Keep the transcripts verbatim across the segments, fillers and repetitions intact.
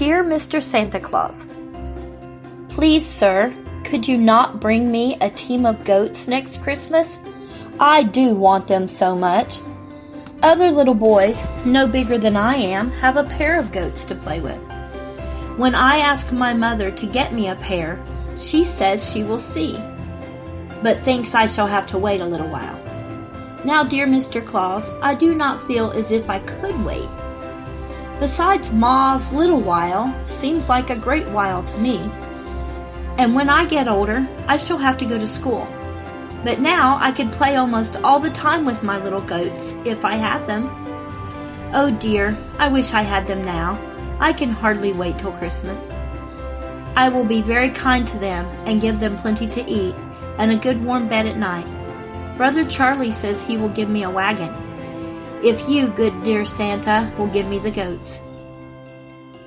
Dear Mister Santa Claus, please, sir, could you not bring me a team of goats next Christmas? I do want them so much. Other little boys, no bigger than I am, have a pair of goats to play with. When I ask my mother to get me a pair, she says she will see, but thinks I shall have to wait a little while. Now, dear Mister Claus, I do not feel as if I could wait. Besides, Ma's little while seems like a great while to me. And when I get older, I shall have to go to school. But now I could play almost all the time with my little goats if I had them. Oh dear, I wish I had them now. I can hardly wait till Christmas. I will be very kind to them and give them plenty to eat and a good warm bed at night. Brother Charlie says he will give me a wagon, if you, good dear Santa, will give me the goats.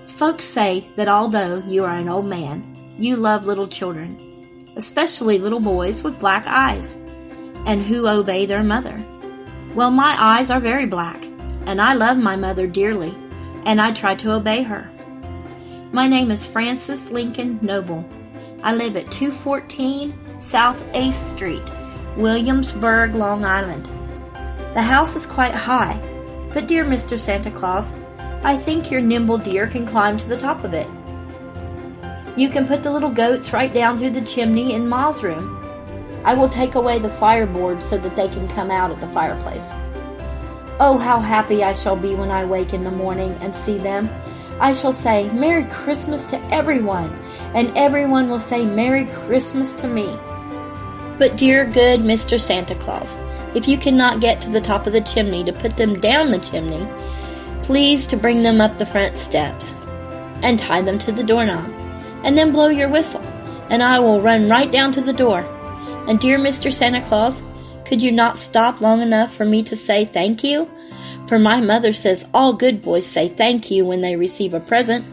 Folks say that although you are an old man, you love little children, especially little boys with black eyes, and who obey their mother. Well, my eyes are very black, and I love my mother dearly, and I try to obey her. My name is Francis Lincoln Noble. I live at two fourteen South eighth Street, Williamsburg, Long Island. The house is quite high, but dear Mister Santa Claus, I think your nimble deer can climb to the top of it. You can put the little goats right down through the chimney in Ma's room. I will take away the fireboard so that they can come out at the fireplace. Oh, how happy I shall be when I wake in the morning and see them. I shall say, Merry Christmas to everyone, and everyone will say, Merry Christmas to me. But dear good Mister Santa Claus, if you cannot get to the top of the chimney to put them down the chimney, please to bring them up the front steps and tie them to the doorknob, and then blow your whistle, and I will run right down to the door. And dear Mister Santa Claus, could you not stop long enough for me to say thank you? For my mother says all good boys say thank you when they receive a present.